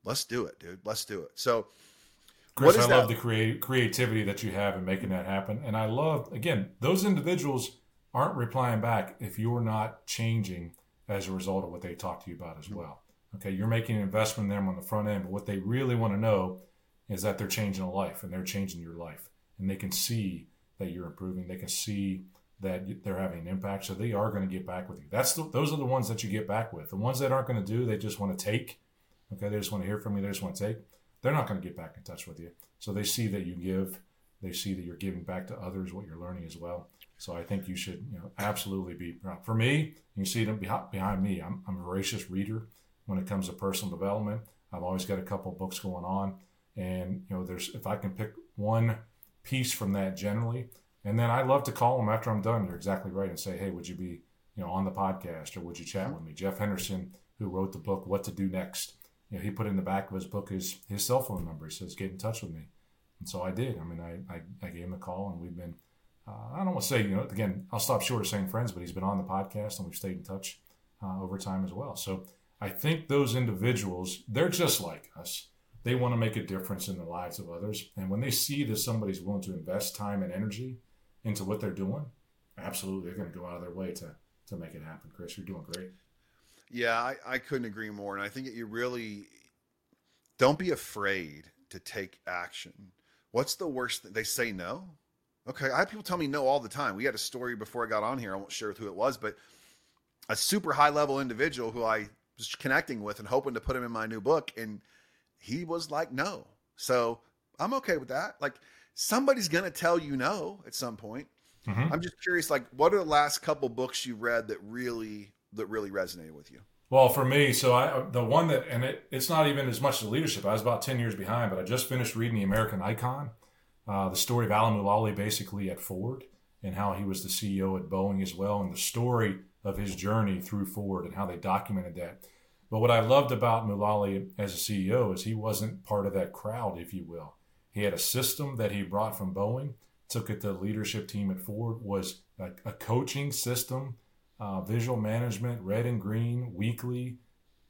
let's do it, dude. Let's do it. So, Chris, I that? love the creat- creativity that you have in making that happen. And I love, again, those individuals aren't replying back if you're not changing as a result of what they talk to you about as well. Okay, you're making an investment in them on the front end, but what they really want to know is that they're changing a life, and they're changing your life, and they can see that you're improving. They can see that they're having an impact, so they are going to get back with you. That's the, those are the ones that you get back with. The ones that aren't going to do, they just want to take. Okay, they just want to hear from you. They just want to take. They're not going to get back in touch with you. So they see that you give. They see that you're giving back to others what you're learning as well. So I think you should, you know, absolutely be proud. For me, you see them behind me. I'm, I'm a voracious reader when it comes to personal development. I've always got a couple of books going on, and you know, there's if I can pick one piece from that generally, and then I love to call them after I'm done. You're exactly right, and say, hey, would you be, you know, on the podcast, or would you chat mm-hmm. with me? Jeff Henderson, who wrote the book What to Do Next, you know, he put in the back of his book his, his cell phone number. He says, get in touch with me. And so I did. I mean, I I, I gave him a call, and we've been, uh, I don't want to say, you know, again, I'll stop short of saying friends, but he's been on the podcast, and we've stayed in touch uh, over time as well. So I think those individuals, they're just like us. They want to make a difference in the lives of others. And when they see that somebody's willing to invest time and energy into what they're doing, absolutely, they're going to go out of their way to to make it happen. Chris, you're doing great. Yeah, I, I couldn't agree more. And I think that you really don't be afraid to take action. What's the worst thing? They say no. Okay, I have people tell me no all the time. We had a story before I got on here. I won't share who it was, but a super high-level individual who I was connecting with and hoping to put him in my new book, and he was like, no. So I'm okay with that. Like, somebody's going to tell you no at some point. Mm-hmm. I'm just curious, like, what are the last couple books you read that really, that really resonated with you? Well, for me, so I, the one that, and it, it's not even as much as leadership. I was about ten years behind, but I just finished reading The American Icon, uh, the story of Alan Mulally basically at Ford, and how he was the C E O at Boeing as well, and the story of his journey through Ford and how they documented that. But what I loved about Mulally as a C E O is he wasn't part of that crowd, if you will. He had a system that he brought from Boeing, took it to the leadership team at Ford, was a, a coaching system, uh, visual management, red and green, weekly,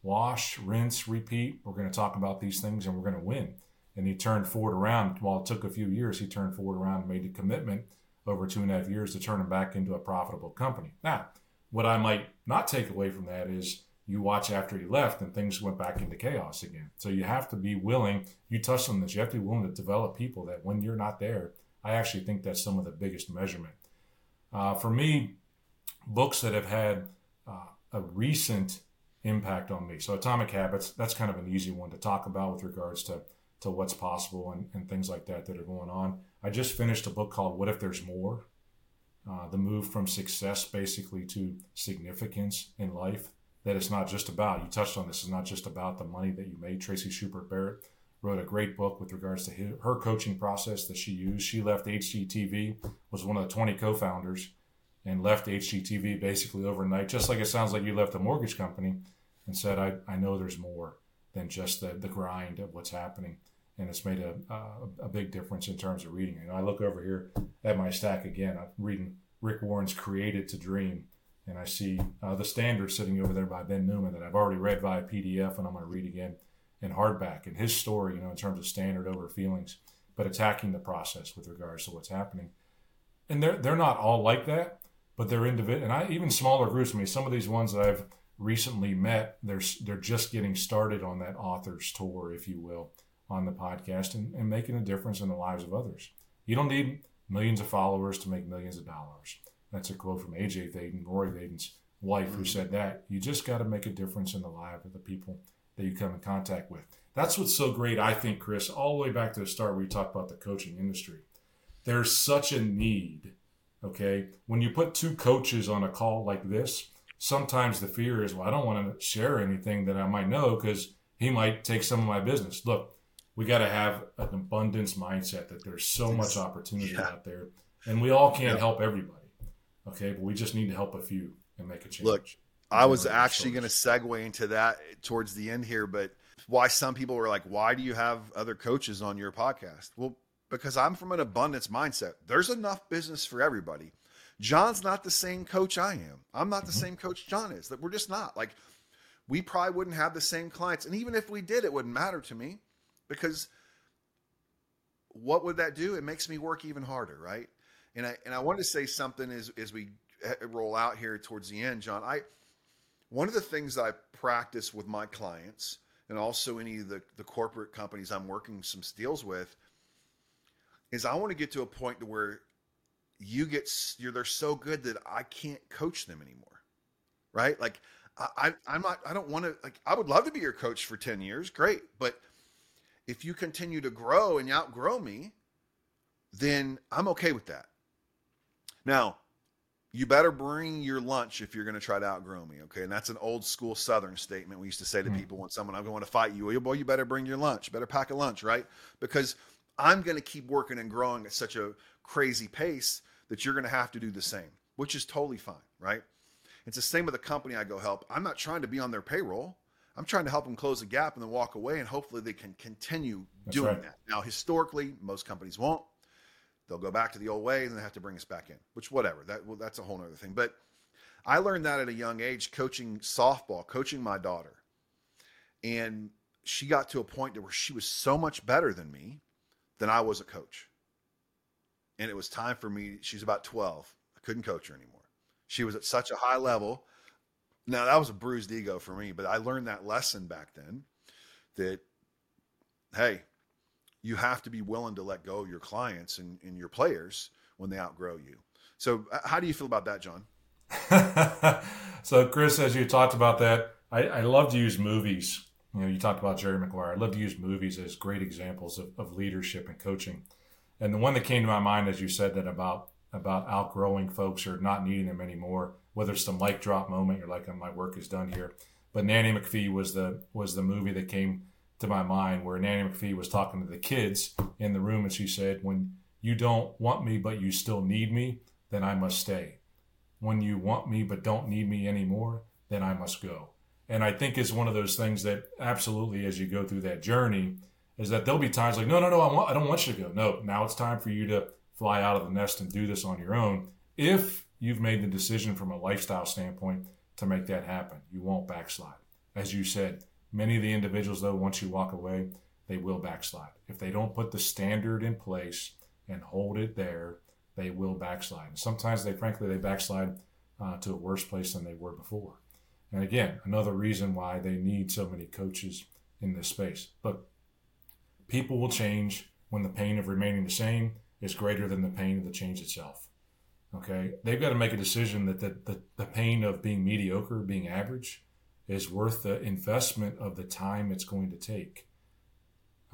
wash, rinse, repeat. We're going to talk about these things and we're going to win. And he turned Ford around. While it took a few years, he turned Ford around and made a commitment over two and a half years to turn him back into a profitable company. Now, what I might not take away from that is, you watch after he left and things went back into chaos again. So you have to be willing, you touched on this, you have to be willing to develop people that when you're not there, I actually think that's some of the biggest measurement. Uh, for me, books that have had uh, a recent impact on me. So Atomic Habits, that's kind of an easy one to talk about with regards to, to what's possible and, and things like that that are going on. I just finished a book called What If There's More? Uh, the move from success basically to significance in life. That it's not just about, you touched on this, it's not just about the money that you made. Tracy Schubert Barrett wrote a great book with regards to his, her coaching process that she used. She left H G T V, was one of the twenty co-founders, and left H G T V basically overnight, just like it sounds like you left a mortgage company, and said, I, I know there's more than just the, the grind of what's happening. And it's made a, a, a big difference in terms of reading. And I look over here at my stack again, I'm reading Rick Warren's Created to Dream. And I see uh, The Standard sitting over there by Ben Newman that I've already read via P D F, and I'm going to read again in hardback. And his story, you know, in terms of standard over feelings but attacking the process with regards to what's happening. And they're, they're not all like that, but they're individual. And I, even smaller groups, I mean, some of these ones that I've recently met, they're, they're just getting started on that author's tour, if you will, on the podcast and, and making a difference in the lives of others. You don't need millions of followers to make millions of dollars. That's a quote from A J Vaden, Rory Vaden's wife, who said that. You just got to make a difference in the lives of the people that you come in contact with. That's what's so great, I think, Chris, all the way back to the start where you talk about the coaching industry. There's such a need, okay? When you put two coaches on a call like this, sometimes the fear is, well, I don't want to share anything that I might know because he might take some of my business. Look, we got to have an abundance mindset that there's so much opportunity yeah. out there, and we all can't yeah. help everybody. Okay, but we just need to help a few and make a change. Look, I was actually going to segue into that towards the end here, but why some people were like, why do you have other coaches on your podcast? Well, because I'm from an abundance mindset. There's enough business for everybody. John's not the same coach I am. I'm not the mm-hmm. same coach John is. That we're just not. Like, we probably wouldn't have the same clients. And even if we did, it wouldn't matter to me, because what would that do? It makes me work even harder, right? And I and I wanted to say something as, as we roll out here towards the end, John. I one of the things that I practice with my clients and also any of the, the corporate companies I'm working some deals with is I want to get to a point to where you get you're they're so good that I can't coach them anymore, right? Like I I'm not I don't want to like I would love to be your coach for ten years, great, but if you continue to grow and outgrow me, then I'm okay with that. Now, you better bring your lunch if you're going to try to outgrow me, okay? And that's an old school Southern statement we used to say to mm-hmm. people when someone, I'm going to fight you. Boy, you better bring your lunch. Better pack a lunch, right? Because I'm going to keep working and growing at such a crazy pace that you're going to have to do the same, which is totally fine, right? It's the same with the company I go help. I'm not trying to be on their payroll. I'm trying to help them close the gap and then walk away, and hopefully they can continue that's doing right. that. Now, historically, most companies won't. They'll go back to the old way and they have to bring us back in, which whatever, that well, that's a whole nother thing. But I learned that at a young age, coaching softball, coaching my daughter. And she got to a point where she was so much better than me, than I was a coach. And it was time for me. She's about twelve. I couldn't coach her anymore. She was at such a high level. Now that was a bruised ego for me, but I learned that lesson back then that, hey, you have to be willing to let go of your clients and, and your players when they outgrow you. So how do you feel about that, John? So, Chris, as you talked about that, I, I love to use movies. You know, you talked about Jerry Maguire. I love to use movies as great examples of, of leadership and coaching. And the one that came to my mind as you said that about, about outgrowing folks or not needing them anymore, whether it's the mic drop moment, you're like, oh, my work is done here. But Nanny McPhee was the was the movie that came to my mind, where Nanny McPhee was talking to the kids in the room and she said, when you don't want me but you still need me, then I must stay. When you want me but don't need me anymore, then I must go. And I think it's one of those things that absolutely, as you go through that journey, is that there'll be times like, no, no, no, I, want, I don't want you to go. No, now it's time for you to fly out of the nest and do this on your own. If you've made the decision from a lifestyle standpoint to make that happen, you won't backslide. As you said, many of the individuals, though, once you walk away, they will backslide. If they don't put the standard in place and hold it there, they will backslide. And sometimes they, frankly, they backslide uh, to a worse place than they were before. And again, another reason why they need so many coaches in this space. Look, people will change when the pain of remaining the same is greater than the pain of the change itself. Okay? They've got to make a decision that the, the, the pain of being mediocre, being average, is worth the investment of the time it's going to take,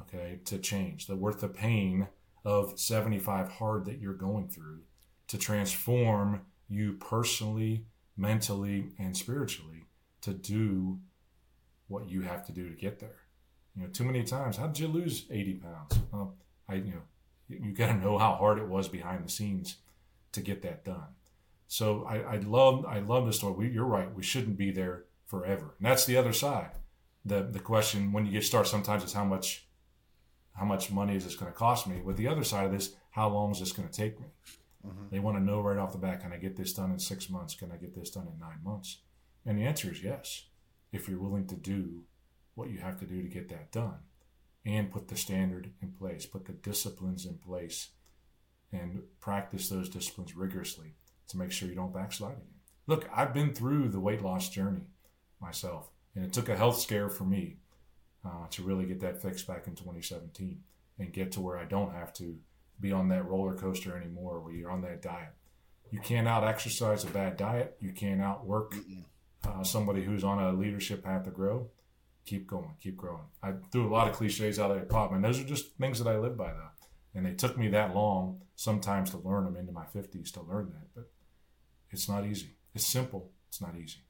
okay, to change. The worth the pain of seventy-five hard that you're going through to transform you personally, mentally, and spiritually to do what you have to do to get there. You know, too many times, how did you lose eighty pounds? Well, I, you know, you got to know how hard it was behind the scenes to get that done. So I, I love, I love this story. We, you're right. We shouldn't be there forever. And that's the other side. The the question when you get started sometimes is how much how much money is this going to cost me? With the other side of this, how long is this going to take me? Mm-hmm. They want to know right off the bat, can I get this done in six months? Can I get this done in nine months? And the answer is yes, if you're willing to do what you have to do to get that done. and put the standard in place, put the disciplines in place, and practice those disciplines rigorously to make sure you don't backslide again. Look, I've been through the weight loss journey myself, and it took a health scare for me uh, to really get that fixed back in twenty seventeen and get to where I don't have to be on that roller coaster anymore where you're on that diet. You can't out-exercise a bad diet. You can't outwork uh, somebody who's on a leadership path to grow. Keep going, keep growing. I threw a lot of cliches out of the pop, and those are just things that I live by, though. And they took me that long sometimes to learn them, into my fifties to learn that. But it's not easy. It's simple. It's not easy.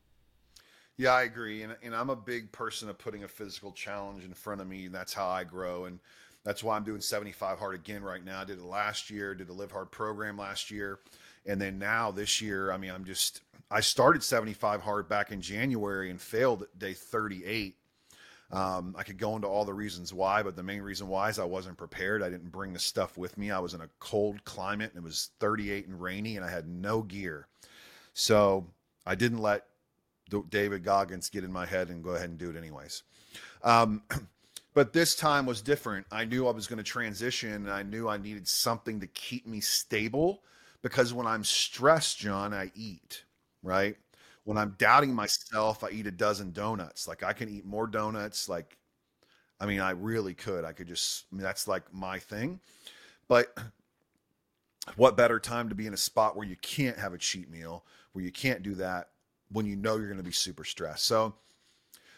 Yeah, I agree. And, and I'm a big person of putting a physical challenge in front of me, and that's how I grow. And that's why I'm doing seventy-five Hard again right now. I did it last year, did a Live Hard program last year. And then now this year, I mean, I'm just, I started seventy-five Hard back in January and failed at day thirty-eight. Um, I could go into all the reasons why, but the main reason why is I wasn't prepared. I didn't bring the stuff with me. I was in a cold climate, and it was thirty-eight and rainy, and I had no gear. So I didn't let D- David Goggins get in my head and go ahead and do it anyways. Um, but this time was different. I knew I was going to transition, and I knew I needed something to keep me stable, because when I'm stressed, John, I eat, right? When I'm doubting myself, I eat a dozen donuts. Like, I can eat more donuts. Like, I mean, I really could. I could just, I mean, that's like my thing. But what better time to be in a spot where you can't have a cheat meal, where you can't do that, when you know you're going to be super stressed. So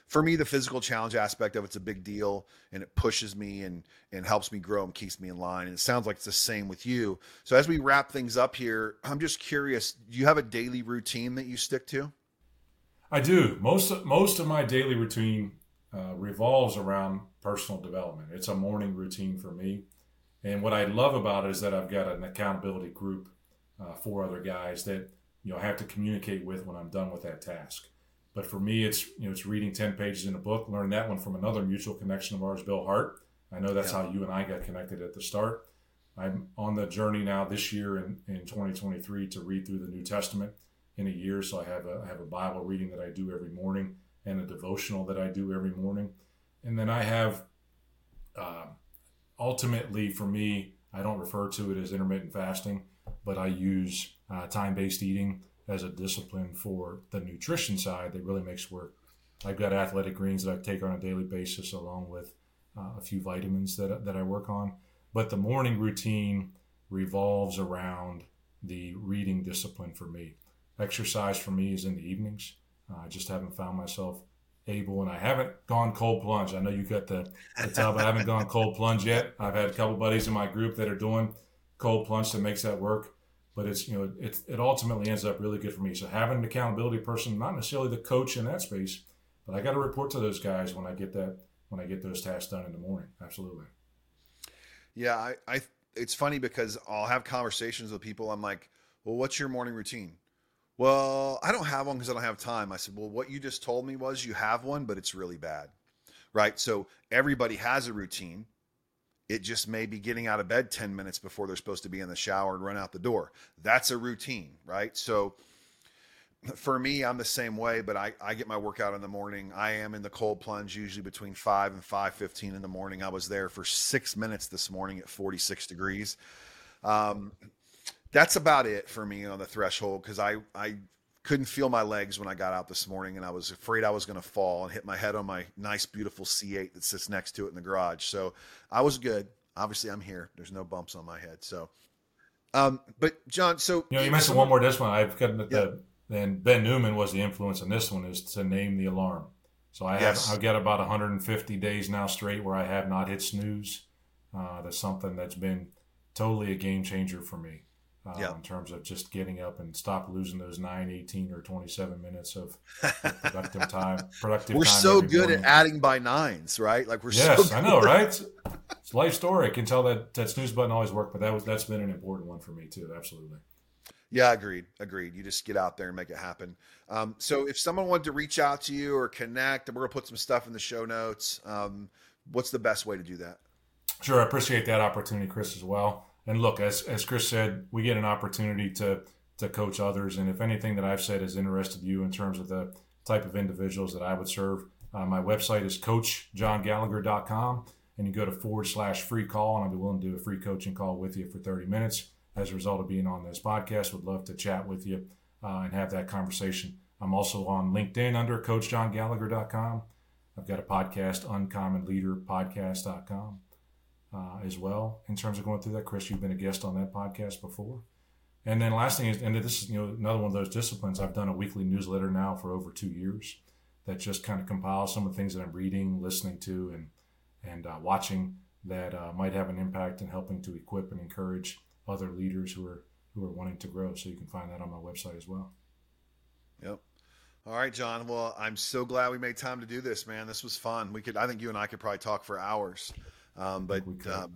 for me, the physical challenge aspect of it's a big deal, and it pushes me and, and helps me grow and keeps me in line. And it sounds like it's the same with you. So as we wrap things up here, I'm just curious, do you have a daily routine that you stick to? I do. Most of, most of my daily routine uh, revolves around personal development. It's a morning routine for me. And what I love about it is that I've got an accountability group, uh, four other guys that, you know, I have to communicate with when I'm done with that task. But for me, it's, you know, it's reading ten pages in a book. Learned that one from another mutual connection of ours, Bill Hart. I know that's yeah. how you and I got connected at the start. I'm on the journey now this year in, in twenty twenty-three to read through the New Testament in a year. So I have a, I have a Bible reading that I do every morning, and a devotional that I do every morning. And then I have, uh, ultimately for me, I don't refer to it as intermittent fasting, but I use uh, time-based eating as a discipline for the nutrition side that really makes work. I've got athletic greens that I take on a daily basis, along with uh, a few vitamins that, that I work on. But the morning routine revolves around the reading discipline for me. Exercise for me is in the evenings. Uh, I just haven't found myself able, and I haven't gone cold plunge. I know you got the, the tub. I haven't gone cold plunge yet. I've had a couple buddies in my group that are doing cold plunge that makes that work. But it's, you know, it, it ultimately ends up really good for me. So having an accountability person, not necessarily the coach in that space, but I got to report to those guys when I get that, when I get those tasks done in the morning. Absolutely. Yeah. I, I, it's funny because I'll have conversations with people. I'm like, well, what's your morning routine? Well, I don't have one because I don't have time. I said, well, what you just told me was you have one, but it's really bad. Right. So everybody has a routine. It just may be getting out of bed ten minutes before they're supposed to be in the shower and run out the door. That's a routine, right? So for me, I'm the same way, but I, I get my workout in the morning. I am in the cold plunge usually between five and five fifteen in the morning. I was there for six minutes this morning at forty-six degrees. Um, that's about it for me on the threshold, because I, I couldn't feel my legs when I got out this morning, and I was afraid I was going to fall and hit my head on my nice, beautiful C eight that sits next to it in the garage. So I was good. Obviously, I'm here. There's no bumps on my head. So, um, but John, so you know, you mentioned one more. This one I've gotten the, yeah. the and Ben Newman was the influence on this one, is to name the alarm. So I have yes. I've got about one hundred fifty days now straight where I have not hit snooze. Uh, that's something that's been totally a game changer for me. Uh, yeah. In terms of just getting up and stop losing those nine, eighteen, or twenty-seven minutes of productive time. Productive we're time so good morning. At adding by nines, right? Like we're yes, so I know, right? It's, it's life story. I can tell that that snooze button always worked, but that was that's been an important one for me too. Absolutely. Yeah, agreed. Agreed. You just get out there and make it happen. Um, so if someone wanted to reach out to you or connect, and we're gonna put some stuff in the show notes, um, what's the best way to do that? Sure, I appreciate that opportunity, Chris, as well. And look, as as Chris said, we get an opportunity to to coach others. And if anything that I've said has interested you in terms of the type of individuals that I would serve, uh, my website is coach john gallagher dot com. and you go to forward slash free call, and I'll be willing to do a free coaching call with you for thirty minutes. As a result of being on this podcast, would love to chat with you uh, and have that conversation. I'm also on LinkedIn under coach john gallagher dot com. I've got a podcast, uncommon leader podcast dot com uh, as well. In terms of going through that, Chris, you've been a guest on that podcast before. And then last thing is, and this is you know another one of those disciplines, I've done a weekly newsletter now for over two years that just kind of compiles some of the things that I'm reading, listening to, and and uh, watching that uh, might have an impact in helping to equip and encourage other leaders who are who are wanting to grow. So you can find that on my website as well. Yep. All right, John. Well, I'm so glad we made time to do this, man. This was fun. We could, I think you and I could probably talk for hours, um, but, um,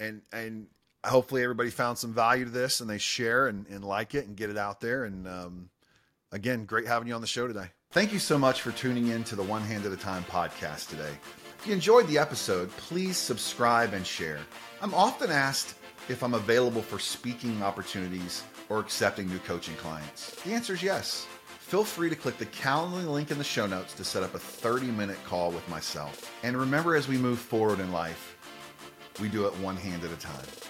and, and hopefully everybody found some value to this and they share and, and like it and get it out there. And, um, again, great having you on the show today. Thank you so much for tuning in to the One Hand at a Time podcast today. If you enjoyed the episode, please subscribe and share. I'm often asked if I'm available for speaking opportunities or accepting new coaching clients. The answer is yes. Feel free to click the Calendly link in the show notes to set up a thirty minute call with myself. And remember, as we move forward in life, we do it one hand at a time.